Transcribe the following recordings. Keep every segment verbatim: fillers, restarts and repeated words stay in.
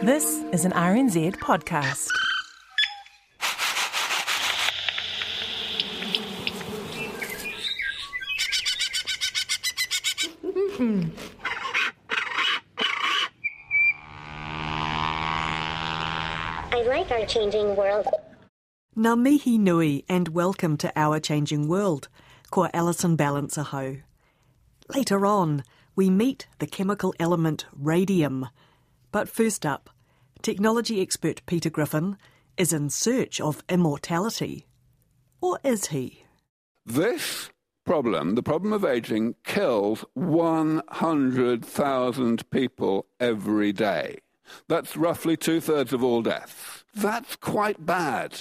This is an R N Z podcast. Mm-mm. I like Our Changing World. Ngā mihi nui and welcome to Our Changing World. Ko Alison Ballance ahau. Later on, we meet the chemical element radium. But first up, technology expert Peter Griffin is in search of immortality. Or is he? This problem, the problem of aging, kills one hundred thousand people every day. That's roughly two-thirds of all deaths. That's quite bad.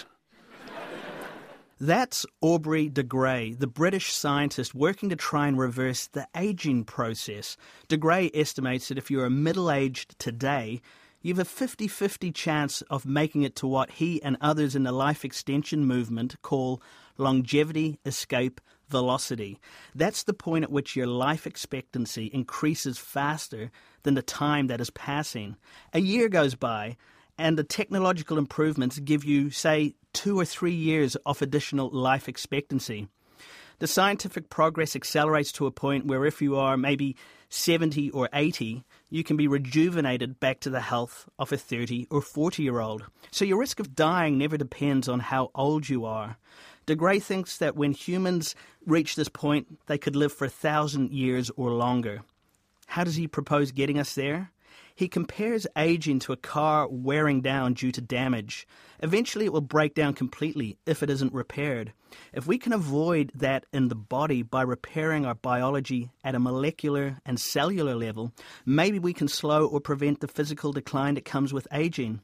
That's Aubrey de Grey, the British scientist working to try and reverse the ageing process. De Grey estimates that if you're middle-aged today, you have a fifty-fifty chance of making it to what he and others in the life extension movement call longevity escape velocity. That's the point at which your life expectancy increases faster than the time that is passing. A year goes by, and the technological improvements give you, say, two or three years of additional life expectancy. The scientific progress accelerates to a point where if you are maybe seventy or eighty, you can be rejuvenated back to the health of a thirty or forty-year-old. So your risk of dying never depends on how old you are. De Grey thinks that when humans reach this point, they could live for a thousand years or longer. How does he propose getting us there? He compares aging to a car wearing down due to damage. Eventually it will break down completely if it isn't repaired. If we can avoid that in the body by repairing our biology at a molecular and cellular level, maybe we can slow or prevent the physical decline that comes with aging.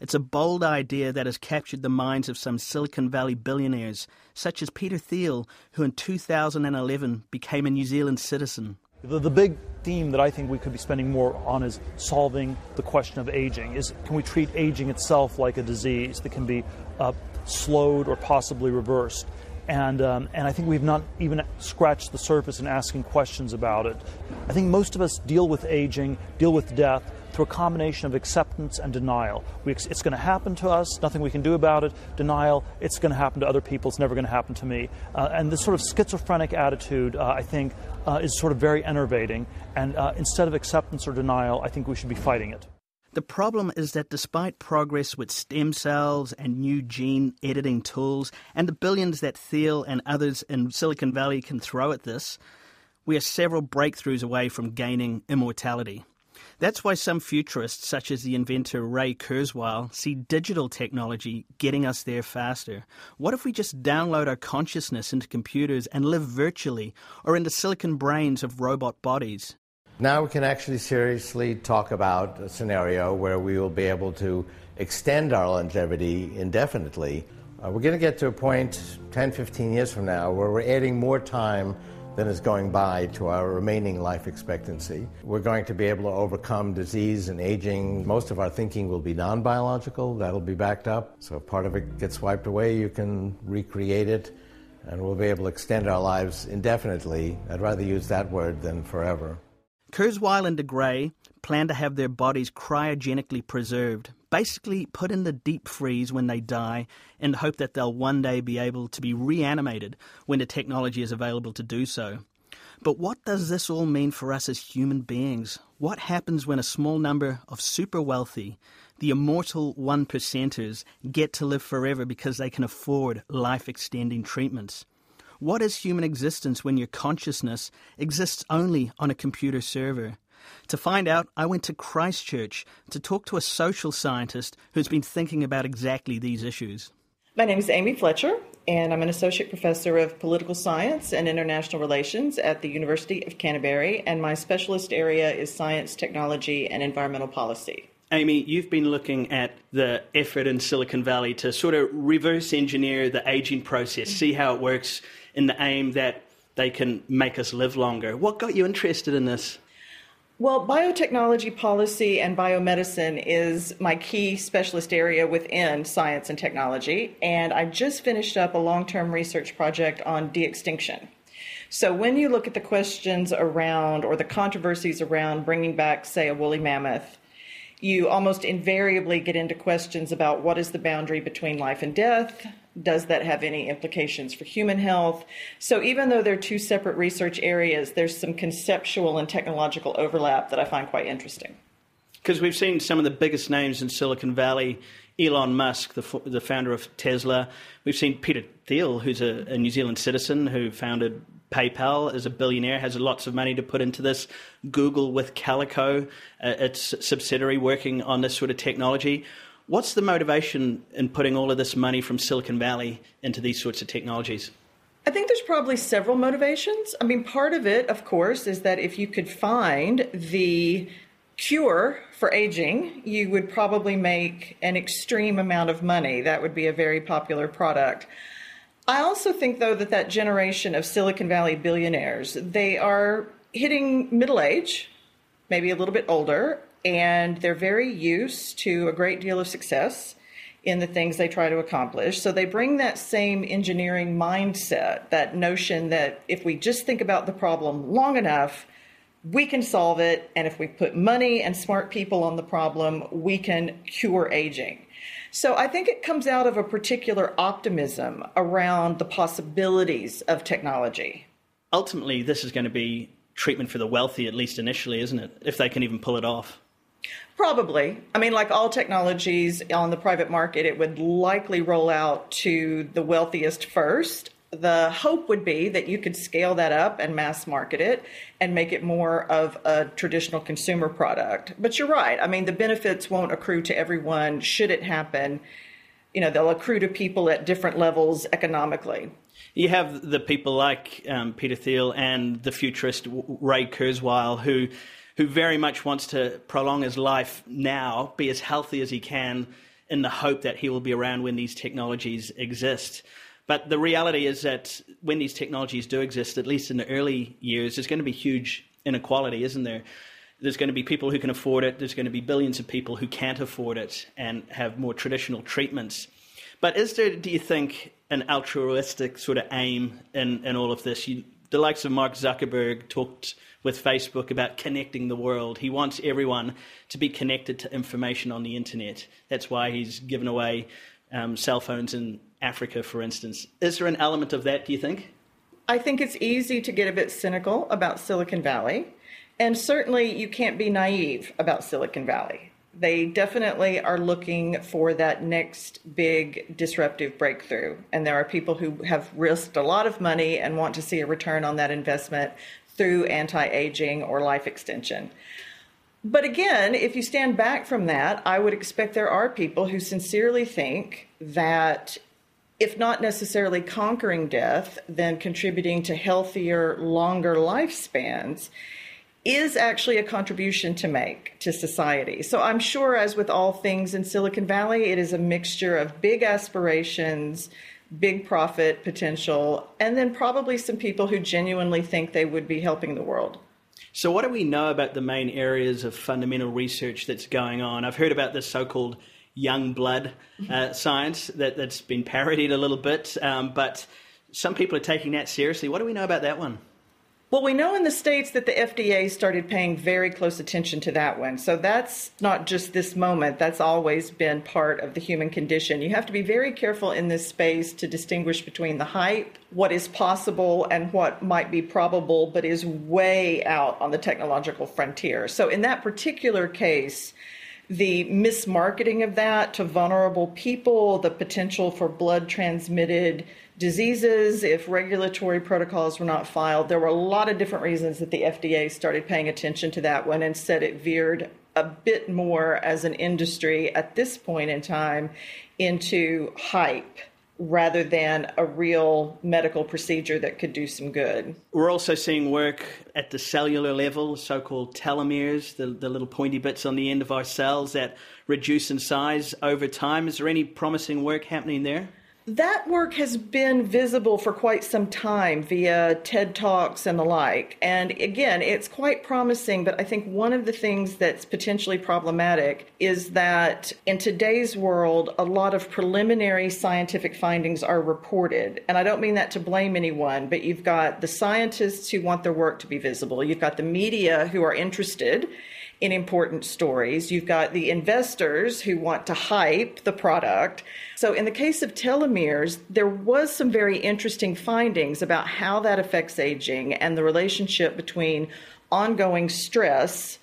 It's a bold idea that has captured the minds of some Silicon Valley billionaires, such as Peter Thiel, who in two thousand eleven became a New Zealand citizen. The, the big theme that I think we could be spending more on is solving the question of aging. Is can we treat aging itself like a disease that can be uh, slowed or possibly reversed? And um, and I think we've not even scratched the surface in asking questions about it. I think most of us deal with aging, deal with death, through a combination of acceptance and denial. We, it's going to happen to us, nothing we can do about it. Denial, it's going to happen to other people, it's never going to happen to me. Uh, and this sort of schizophrenic attitude, uh, I think, uh, is sort of very enervating. And uh, instead of acceptance or denial, I think we should be fighting it. The problem is that despite progress with stem cells and new gene editing tools and the billions that Thiel and others in Silicon Valley can throw at this, we are several breakthroughs away from gaining immortality. That's why some futurists, such as the inventor Ray Kurzweil, see digital technology getting us there faster. What if we just download our consciousness into computers and live virtually or in the silicon brains of robot bodies? Now we can actually seriously talk about a scenario where we will be able to extend our longevity indefinitely. Uh, we're going to get to a point ten, fifteen years from now where we're adding more time than is going by to our remaining life expectancy. We're going to be able to overcome disease and aging. Most of our thinking will be non-biological. That'll be backed up. So if part of it gets wiped away, you can recreate it, and we'll be able to extend our lives indefinitely. I'd rather use that word than forever. Kurzweil and de Grey plan to have their bodies cryogenically preserved, basically put in the deep freeze when they die in the hope that they'll one day be able to be reanimated when the technology is available to do so. But what does this all mean for us as human beings? What happens when a small number of super wealthy, the immortal one percenters, get to live forever because they can afford life-extending treatments? What is human existence when your consciousness exists only on a computer server? To find out, I went to Christchurch to talk to a social scientist who's been thinking about exactly these issues. My name is Amy Fletcher, and I'm an associate professor of political science and international relations at the University of Canterbury, and my specialist area is science, technology, and environmental policy. Amy, you've been looking at the effort in Silicon Valley to sort of reverse engineer the aging process, see how it works in the aim that they can make us live longer. What got you interested in this? Well, biotechnology policy and biomedicine is my key specialist area within science and technology, and I've just finished up a long-term research project on de-extinction. So when you look at the questions around or the controversies around bringing back, say, a woolly mammoth, you almost invariably get into questions about what is the boundary between life and death. Does that have any implications for human health? So even though they're two separate research areas, there's some conceptual and technological overlap that I find quite interesting. Because we've seen some of the biggest names in Silicon Valley, Elon Musk, the, the founder of Tesla. We've seen Peter Thiel, who's a, a New Zealand citizen who founded PayPal, is a billionaire, has lots of money to put into this. Google with Calico, uh, its subsidiary, working on this sort of technology. What's the motivation in putting all of this money from Silicon Valley into these sorts of technologies? I think there's probably several motivations. I mean, part of it, of course, is that if you could find the cure for aging, you would probably make an extreme amount of money. That would be a very popular product. I also think, though, that that generation of Silicon Valley billionaires, they are hitting middle age, maybe a little bit older, and they're very used to a great deal of success in the things they try to accomplish. So they bring that same engineering mindset, that notion that if we just think about the problem long enough, we can solve it. And if we put money and smart people on the problem, we can cure aging. So I think it comes out of a particular optimism around the possibilities of technology. Ultimately, this is going to be treatment for the wealthy, at least initially, isn't it? If they can even pull it off. Probably. I mean, like all technologies on the private market, it would likely roll out to the wealthiest first. The hope would be that you could scale that up and mass market it and make it more of a traditional consumer product. But you're right. I mean, the benefits won't accrue to everyone should it happen. You know, they'll accrue to people at different levels economically. You have the people like um, Peter Thiel and the futurist Ray Kurzweil, who, who very much wants to prolong his life now, be as healthy as he can in the hope that he will be around when these technologies exist. But the reality is that when these technologies do exist, at least in the early years, there's going to be huge inequality, isn't there? There's going to be people who can afford it. There's going to be billions of people who can't afford it and have more traditional treatments. But is there, do you think, an altruistic sort of aim in, in all of this? You, the likes of Mark Zuckerberg talked with Facebook about connecting the world. He wants everyone to be connected to information on the internet. That's why he's given away um, cell phones and Africa, for instance. Is there an element of that, do you think? I think it's easy to get a bit cynical about Silicon Valley. And certainly you can't be naive about Silicon Valley. They definitely are looking for that next big disruptive breakthrough. And there are people who have risked a lot of money and want to see a return on that investment through anti-aging or life extension. But again, if you stand back from that, I would expect there are people who sincerely think that if not necessarily conquering death, then contributing to healthier, longer lifespans is actually a contribution to make to society. So I'm sure, as with all things in Silicon Valley, it is a mixture of big aspirations, big profit potential, and then probably some people who genuinely think they would be helping the world. So what do we know about the main areas of fundamental research that's going on? I've heard about this so-called young blood uh, science that, that's been parodied a little bit, um, but some people are taking that seriously. What do we know about that one? Well, we know in the States that the F D A started paying very close attention to that one. So that's not just this moment. That's always been part of the human condition. You have to be very careful in this space to distinguish between the hype, what is possible, and what might be probable, but is way out on the technological frontier. So in that particular case, the mismarketing of that to vulnerable people, the potential for blood-transmitted diseases if regulatory protocols were not filed. There were a lot of different reasons that the F D A started paying attention to that one and said it veered a bit more as an industry at this point in time into hype rather than a real medical procedure that could do some good. We're also seeing work at the cellular level, so-called telomeres, the, the little pointy bits on the end of our cells that reduce in size over time. Is there any promising work happening there? That work has been visible for quite some time via TED Talks and the like. And again, it's quite promising, but I think one of the things that's potentially problematic is that in today's world, a lot of preliminary scientific findings are reported. And I don't mean that to blame anyone, but you've got the scientists who want their work to be visible. You've got the media who are interested in important stories. You've got the investors who want to hype the product. So in the case of telomeres, there was some very interesting findings about how that affects aging and the relationship between ongoing stress,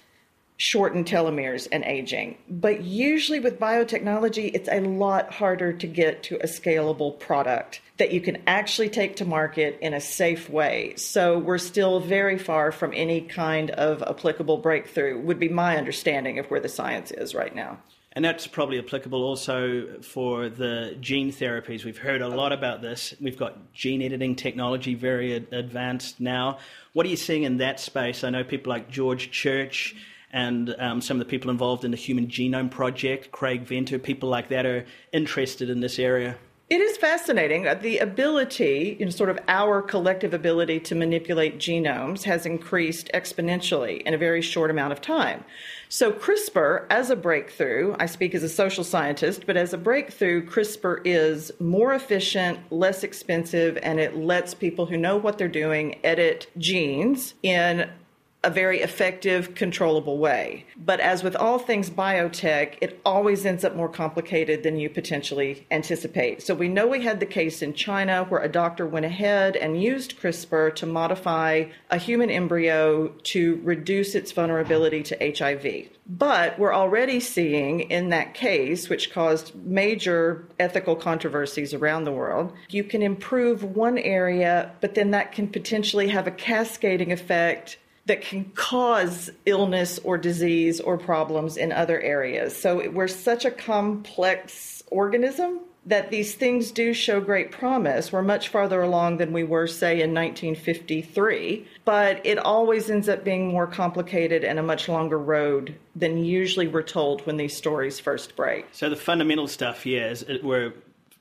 shortened telomeres, and aging. But usually with biotechnology, it's a lot harder to get to a scalable product that you can actually take to market in a safe way. So we're still very far from any kind of applicable breakthrough, would be my understanding of where the science is right now. And that's probably applicable also for the gene therapies. We've heard a lot about this. We've got gene editing technology very advanced now. What are you seeing in that space? I know people like George Church and um, some of the people involved in the Human Genome Project, Craig Venter, people like that are interested in this area. It is fascinating. The ability, you know, sort of our collective ability to manipulate genomes has increased exponentially in a very short amount of time. So CRISPR, as a breakthrough, I speak as a social scientist, but as a breakthrough, CRISPR is more efficient, less expensive, and it lets people who know what they're doing edit genes in a very effective, controllable way. But as with all things biotech, it always ends up more complicated than you potentially anticipate. So we know we had the case in China where a doctor went ahead and used CRISPR to modify a human embryo to reduce its vulnerability to H I V. But we're already seeing in that case, which caused major ethical controversies around the world, you can improve one area, but then that can potentially have a cascading effect that can cause illness or disease or problems in other areas. So we're such a complex organism that these things do show great promise. We're much farther along than we were, say, in nineteen fifty-three, but it always ends up being more complicated and a much longer road than usually we're told when these stories first break. So the fundamental stuff, yeah, is it, we're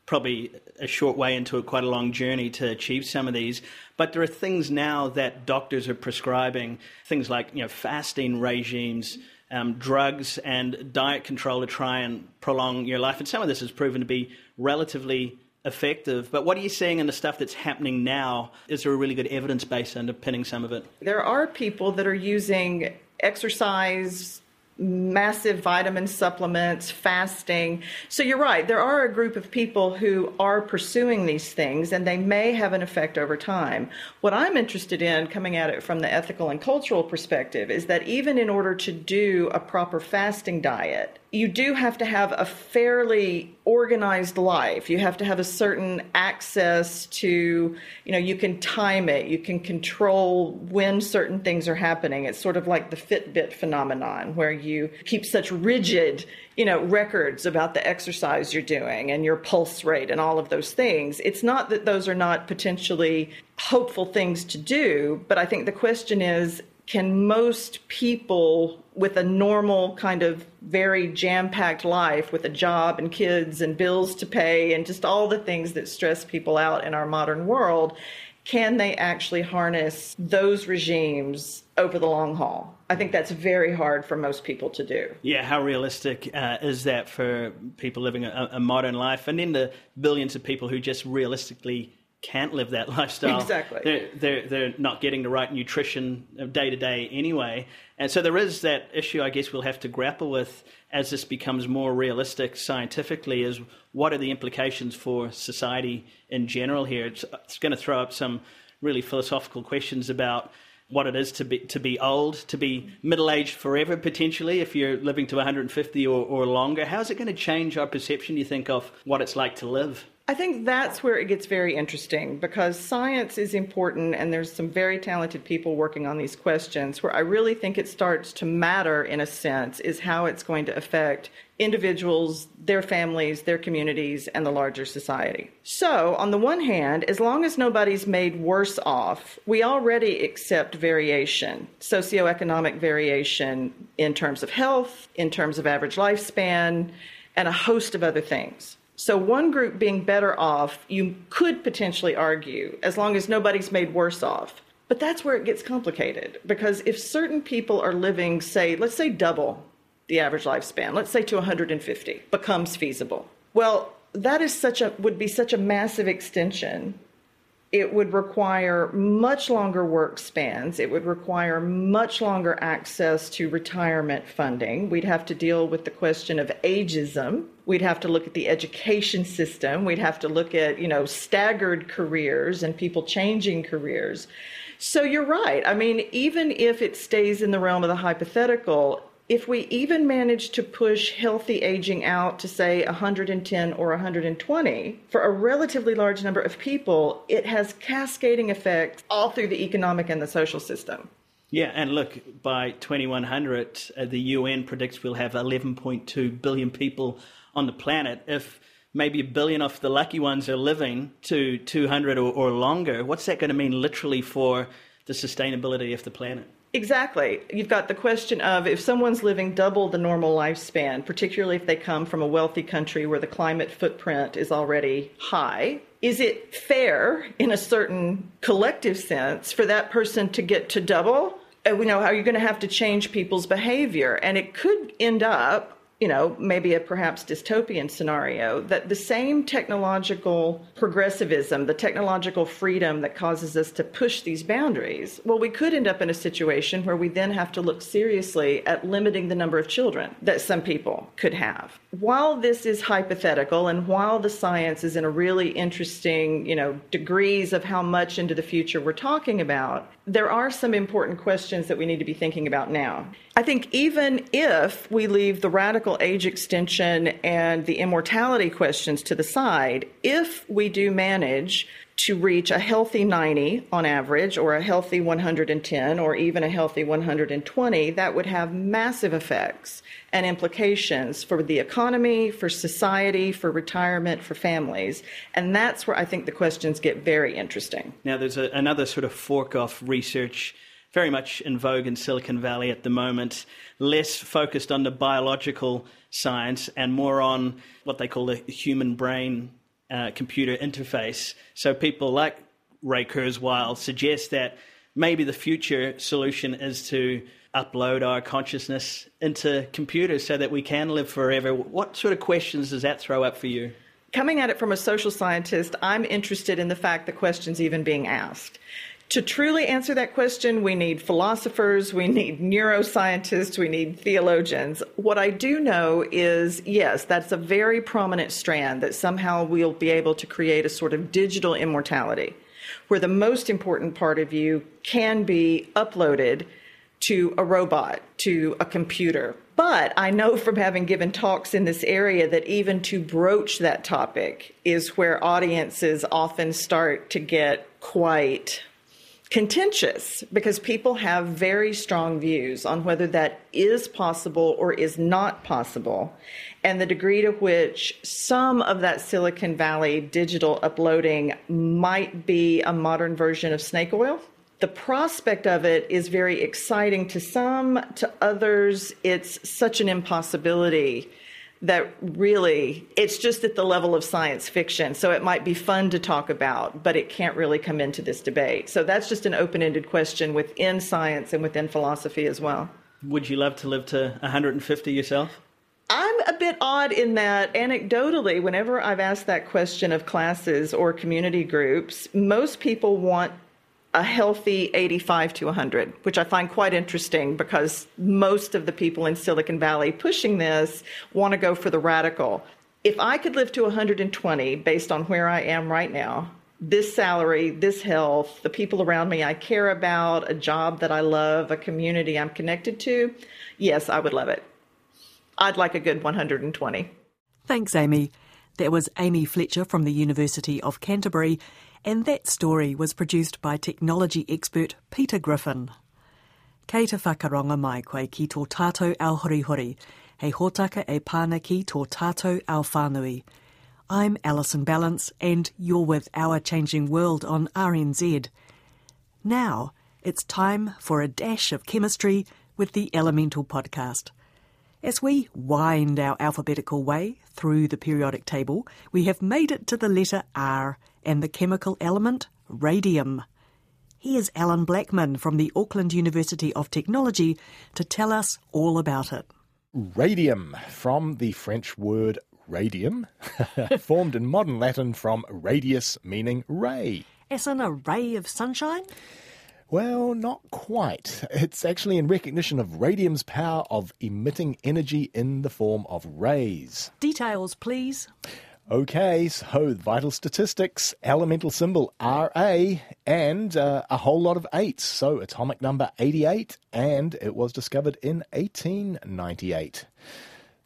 probably a short way into a, quite a long journey to achieve some of these. But there are things now that doctors are prescribing, things like, you know, fasting regimes, um, drugs and diet control to try and prolong your life. And some of this has proven to be relatively effective. But what are you seeing in the stuff that's happening now? Is there a really good evidence base underpinning some of it? There are people that are using exercise, massive vitamin supplements, fasting. So you're right, there are a group of people who are pursuing these things and they may have an effect over time. What I'm interested in, coming at it from the ethical and cultural perspective, is that even in order to do a proper fasting diet, you do have to have a fairly organized life. You have to have a certain access to, you know, you can time it, you can control when certain things are happening. It's sort of like the Fitbit phenomenon where you keep such rigid, you know, records about the exercise you're doing and your pulse rate and all of those things. It's not that those are not potentially hopeful things to do, but I think the question is, can most people with a normal kind of very jam-packed life with a job and kids and bills to pay and just all the things that stress people out in our modern world, can they actually harness those regimes over the long haul? I think that's very hard for most people to do. Yeah, how realistic uh, is that for people living a, a modern life? And then the billions of people who just realistically can't live that lifestyle. Exactly. They're, they're, they're not getting the right nutrition day to day anyway. And so there is that issue I guess we'll have to grapple with as this becomes more realistic scientifically, is what are the implications for society in general here? It's, it's going to throw up some really philosophical questions about what it is to be to be old, to be middle-aged forever, potentially, if you're living to one hundred fifty or, or longer. How's it going to change our perception, you think, of what it's like to live? I think that's where it gets very interesting, because science is important and there's some very talented people working on these questions. Where I really think it starts to matter, in a sense, is how it's going to affect individuals, their families, their communities, and the larger society. So, on the one hand, as long as nobody's made worse off, we already accept variation, socioeconomic variation in terms of health, in terms of average lifespan, and a host of other things. So one group being better off, you could potentially argue, as long as nobody's made worse off. But that's where it gets complicated, because if certain people are living, say, let's say double the average lifespan, let's say to one hundred fifty, becomes feasible. Well, that is such a would be such a massive extension. It would require much longer work spans. It would require much longer access to retirement funding. We'd have to deal with the question of ageism. We'd have to look at the education system. We'd have to look at, you know, staggered careers and people changing careers. So you're right. I mean, even if it stays in the realm of the hypothetical, if we even manage to push healthy aging out to, say, one hundred ten or one hundred twenty, for a relatively large number of people, it has cascading effects all through the economic and the social system. Yeah, and look, by twenty-one hundred, uh, the U N predicts we'll have eleven point two billion people on the planet. If maybe a billion of the lucky ones are living to two hundred or, or longer, what's that going to mean literally for the sustainability of the planet? Exactly. You've got the question of if someone's living double the normal lifespan, particularly if they come from a wealthy country where the climate footprint is already high, is it fair in a certain collective sense for that person to get to double? And we know how you're going to have to change people's behavior. And it could end up, you know, maybe a perhaps dystopian scenario, that the same technological progressivism, the technological freedom that causes us to push these boundaries, well, we could end up in a situation where we then have to look seriously at limiting the number of children that some people could have. While this is hypothetical, and while the science is in a really interesting, you know, degrees of how much into the future we're talking about, there are some important questions that we need to be thinking about now. I think even if we leave the radical age extension and the immortality questions to the side, if we do manage to reach a healthy ninety on average, or a healthy one hundred ten, or even a healthy one hundred twenty, that would have massive effects and implications for the economy, for society, for retirement, for families. And that's where I think the questions get very interesting. Now, there's a, another sort of fork off research very much in vogue in Silicon Valley at the moment, less focused on the biological science and more on what they call the human brain uh, computer interface. So people like Ray Kurzweil suggest that maybe the future solution is to upload our consciousness into computers so that we can live forever. What sort of questions does that throw up for you? Coming at it from a social scientist, I'm interested in the fact the question's even being asked. To truly answer that question, we need philosophers, we need neuroscientists, we need theologians. What I do know is, yes, that's a very prominent strand, that somehow we'll be able to create a sort of digital immortality, where the most important part of you can be uploaded to a robot, to a computer. But I know from having given talks in this area that even to broach that topic is where audiences often start to get quite contentious, because people have very strong views on whether that is possible or is not possible, and the degree to which some of that Silicon Valley digital uploading might be a modern version of snake oil. The prospect of it is very exciting to some, to others it's such an impossibility that really, it's just at the level of science fiction. So it might be fun to talk about, but it can't really come into this debate. So that's just an open-ended question within science and within philosophy as well. Would you love to live to one hundred fifty yourself? I'm a bit odd in that, anecdotally, whenever I've asked that question of classes or community groups, most people want a healthy eighty-five to one hundred, which I find quite interesting, because most of the people in Silicon Valley pushing this want to go for the radical. If I could live to one hundred twenty based on where I am right now, this salary, this health, the people around me I care about, a job that I love, a community I'm connected to, yes, I would love it. I'd like a good one hundred twenty. Thanks, Amy. That was Amy Fletcher from the University of Canterbury, and that story was produced by technology expert Peter Griffin. Kei te whakaronga mai koe ki tō tātou ao hurihuri, hei hōtaka e pāna ki tō tātou ao whānui. I'm Alison Ballance, and you're with Our Changing World on R N Z. Now, it's time for a dash of chemistry with the Elemental Podcast. As we wind our alphabetical way through the periodic table, we have made it to the letter R and the chemical element radium. Here's Allan Blackman from the Auckland University of Technology to tell us all about it. Radium, from the French word radium, formed in modern Latin from radius, meaning ray. As in a ray of sunshine? Well, not quite. It's actually in recognition of radium's power of emitting energy in the form of rays. Details, please. Okay, so vital statistics, elemental symbol R A, and uh, a whole lot of eights, so atomic number eighty-eight, and it was discovered in eighteen ninety-eight.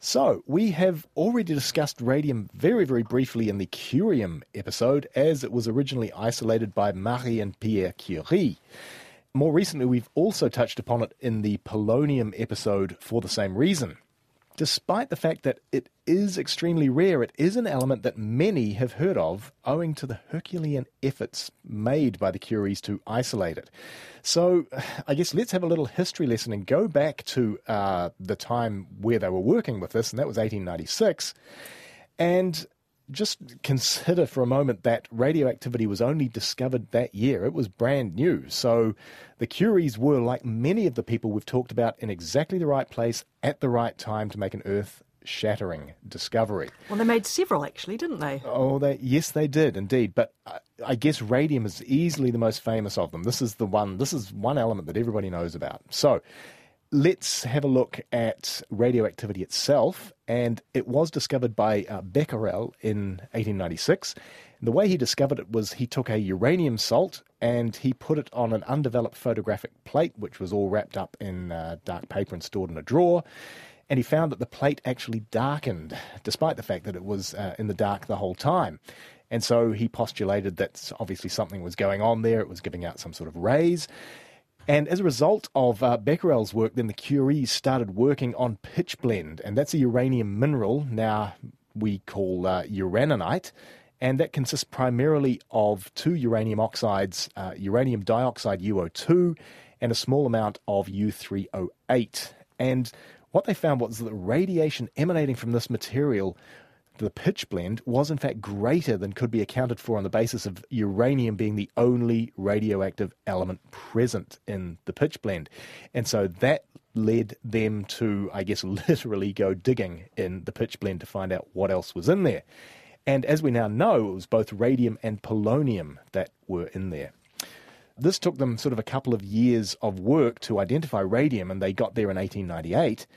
So, we have already discussed radium very, very briefly in the curium episode, as it was originally isolated by Marie and Pierre Curie. More recently, we've also touched upon it in the polonium episode for the same reason. Despite the fact that it is extremely rare, it is an element that many have heard of owing to the Herculean efforts made by the Curies to isolate it. So I guess let's have a little history lesson and go back to uh, the time where they were working with this, and that was eighteen ninety-six. And just consider for a moment that radioactivity was only discovered that year. It was brand new. So the Curies were, like many of the people we've talked about, in exactly the right place at the right time to make an earth-shattering discovery. Well, they made several, actually, didn't they? Oh, they, yes, they did, indeed. But I, I guess radium is easily the most famous of them. This is the one. This is one element that everybody knows about. So let's have a look at radioactivity itself, and it was discovered by uh, Becquerel in eighteen ninety-six. And the way he discovered it was he took a uranium salt and he put it on an undeveloped photographic plate, which was all wrapped up in uh, dark paper and stored in a drawer, and he found that the plate actually darkened, despite the fact that it was uh, in the dark the whole time. And so he postulated that obviously something was going on there, it was giving out some sort of rays. And as a result of uh, Becquerel's work, then the Curies started working on pitchblende, and that's a uranium mineral now we call uh, uraninite, and that consists primarily of two uranium oxides, uh, uranium dioxide U O two, and a small amount of U three oh eight. And what they found was that the radiation emanating from this material, the pitchblende, was in fact greater than could be accounted for on the basis of uranium being the only radioactive element present in the pitchblende. And so that led them to, I guess, literally go digging in the pitchblende to find out what else was in there. And as we now know, it was both radium and polonium that were in there. This took them sort of a couple of years of work to identify radium, and they got there in eighteen ninety-eight.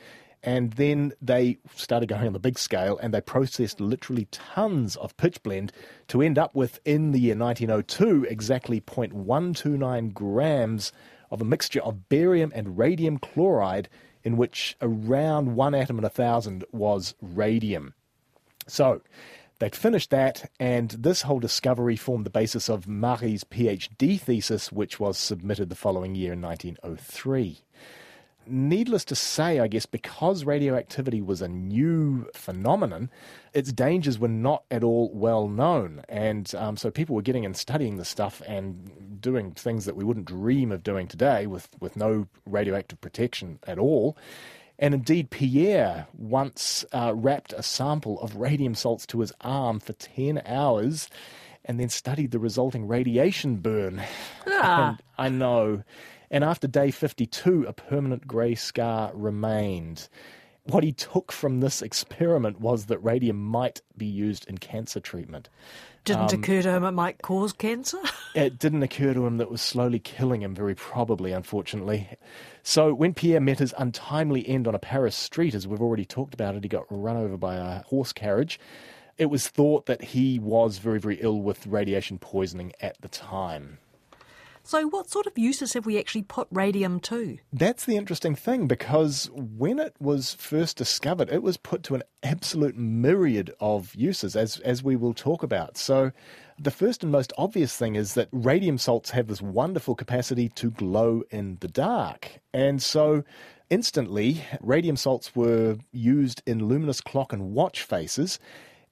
And then they started going on the big scale, and they processed literally tons of pitchblende to end up with, in the year nineteen oh two, exactly zero point one two nine grams of a mixture of barium and radium chloride, in which around one atom in a thousand was radium. So they'd finished that, and this whole discovery formed the basis of Marie's PhD thesis, which was submitted the following year in nineteen oh three. Needless to say, I guess, because radioactivity was a new phenomenon, its dangers were not at all well known. And um, so people were getting and studying this stuff and doing things that we wouldn't dream of doing today with, with no radioactive protection at all. And indeed, Pierre once uh, wrapped a sample of radium salts to his arm for ten hours and then studied the resulting radiation burn. Ah. And I know. And after day fifty-two, a permanent grey scar remained. What he took from this experiment was that radium might be used in cancer treatment. Didn't um, occur to him it might cause cancer? It didn't occur to him that it was slowly killing him, very probably, unfortunately. So when Pierre met his untimely end on a Paris street, as we've already talked about it, he got run over by a horse carriage. It was thought that he was very, very ill with radiation poisoning at the time. So what sort of uses have we actually put radium to? That's the interesting thing, because when it was first discovered, it was put to an absolute myriad of uses, as, as we will talk about. So the first and most obvious thing is that radium salts have this wonderful capacity to glow in the dark. And so instantly, radium salts were used in luminous clock and watch faces,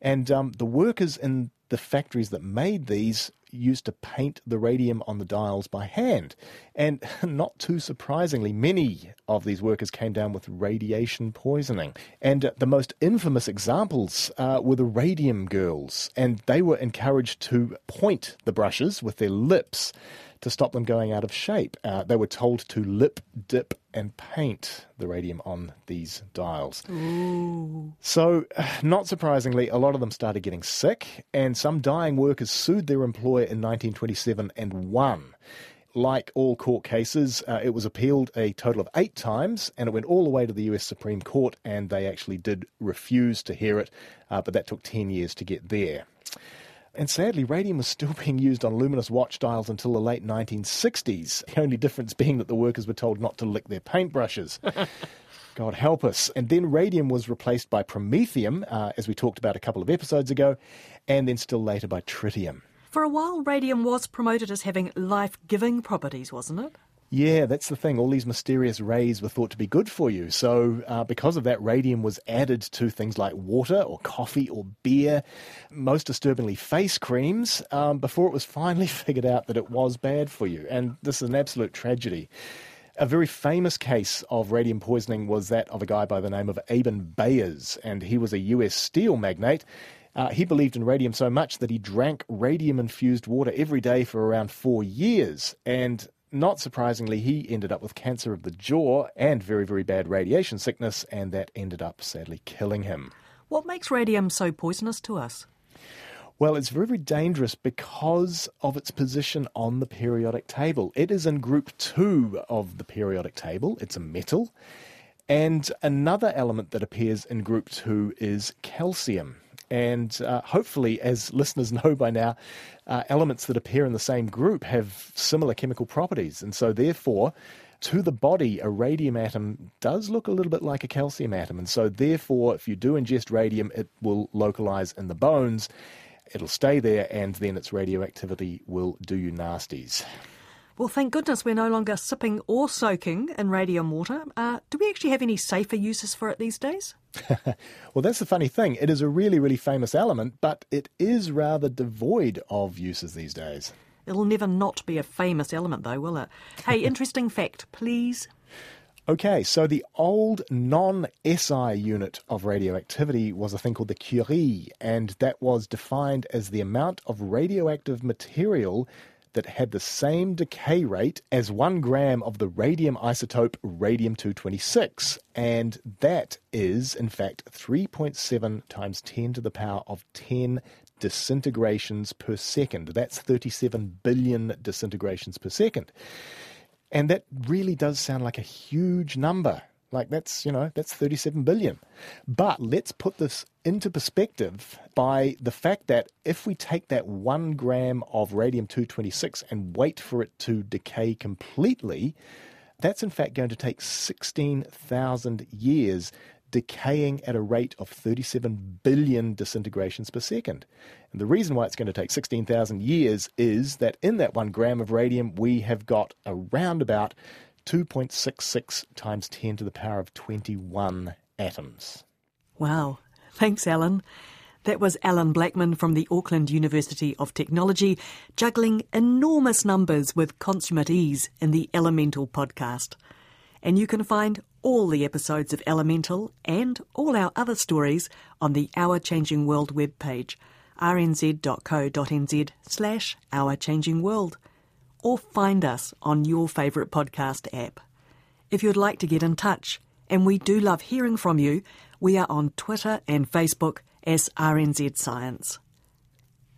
and um, the workers in the factories that made these used to paint the radium on the dials by hand. And not too surprisingly, many of these workers came down with radiation poisoning. And uh, the most infamous examples uh, were the radium girls, and they were encouraged to point the brushes with their lips to stop them going out of shape. Uh, they were told to lip, dip and paint the radium on these dials. Ooh. So, not surprisingly, a lot of them started getting sick, and some dying workers sued their employer in nineteen twenty-seven and won. Like all court cases, uh, it was appealed a total of eight times, and it went all the way to the U S Supreme Court, and they actually did refuse to hear it, uh, but that took ten years to get there. And sadly, radium was still being used on luminous watch dials until the late nineteen sixties, the only difference being that the workers were told not to lick their paintbrushes. God help us. And then radium was replaced by promethium, uh, as we talked about a couple of episodes ago, and then still later by tritium. For a while, radium was promoted as having life-giving properties, wasn't it? Yeah, that's the thing. All these mysterious rays were thought to be good for you. So uh, because of that, radium was added to things like water or coffee or beer, most disturbingly face creams, um, before it was finally figured out that it was bad for you. And this is an absolute tragedy. A very famous case of radium poisoning was that of a guy by the name of Aben Bayers, and he was a U S steel magnate. Uh, he believed in radium so much that he drank radium-infused water every day for around four years, and not surprisingly, he ended up with cancer of the jaw and very, very bad radiation sickness, and that ended up sadly killing him. What makes radium so poisonous to us? Well, it's very, very dangerous because of its position on the periodic table. It is in group two of the periodic table. It's a metal. And another element that appears in group two is calcium. And uh, hopefully, as listeners know by now, uh, elements that appear in the same group have similar chemical properties. And so therefore, to the body, a radium atom does look a little bit like a calcium atom. And so therefore, if you do ingest radium, it will localize in the bones. It'll stay there, and then its radioactivity will do you nasties. Well, thank goodness we're no longer sipping or soaking in radium water. Uh, do we actually have any safer uses for it these days? Well, that's the funny thing. It is a really, really famous element, but it is rather devoid of uses these days. It'll never not be a famous element, though, will it? Hey, interesting fact, please. Okay, so the old non-S I unit of radioactivity was a thing called the Curie, and that was defined as the amount of radioactive material that had the same decay rate as one gram of the radium isotope radium two twenty-six. And that is, in fact, three point seven times ten to the power of ten disintegrations per second. That's thirty-seven billion disintegrations per second. And that really does sound like a huge number. Like that's, you know, that's thirty-seven billion. But let's put this into perspective by the fact that if we take that one gram of radium two twenty-six and wait for it to decay completely, that's in fact going to take sixteen thousand years decaying at a rate of thirty-seven billion disintegrations per second. And the reason why it's going to take sixteen thousand years is that in that one gram of radium, we have got around about two point six six times ten to the power of twenty-one atoms. Wow. Thanks, Allan. That was Allan Blackman from the Auckland University of Technology, juggling enormous numbers with consummate ease in the Elemental podcast. And you can find all the episodes of Elemental and all our other stories on the Our Changing World webpage, rnz.co.nz slash Our Changing World. Or find us on your favourite podcast app. If you'd like to get in touch, and we do love hearing from you, we are on Twitter and Facebook as R N Z Science.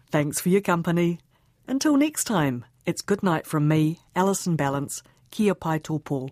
Thanks for your company. Until next time, it's good night from me, Alison Ballance. Kia pai tō pō.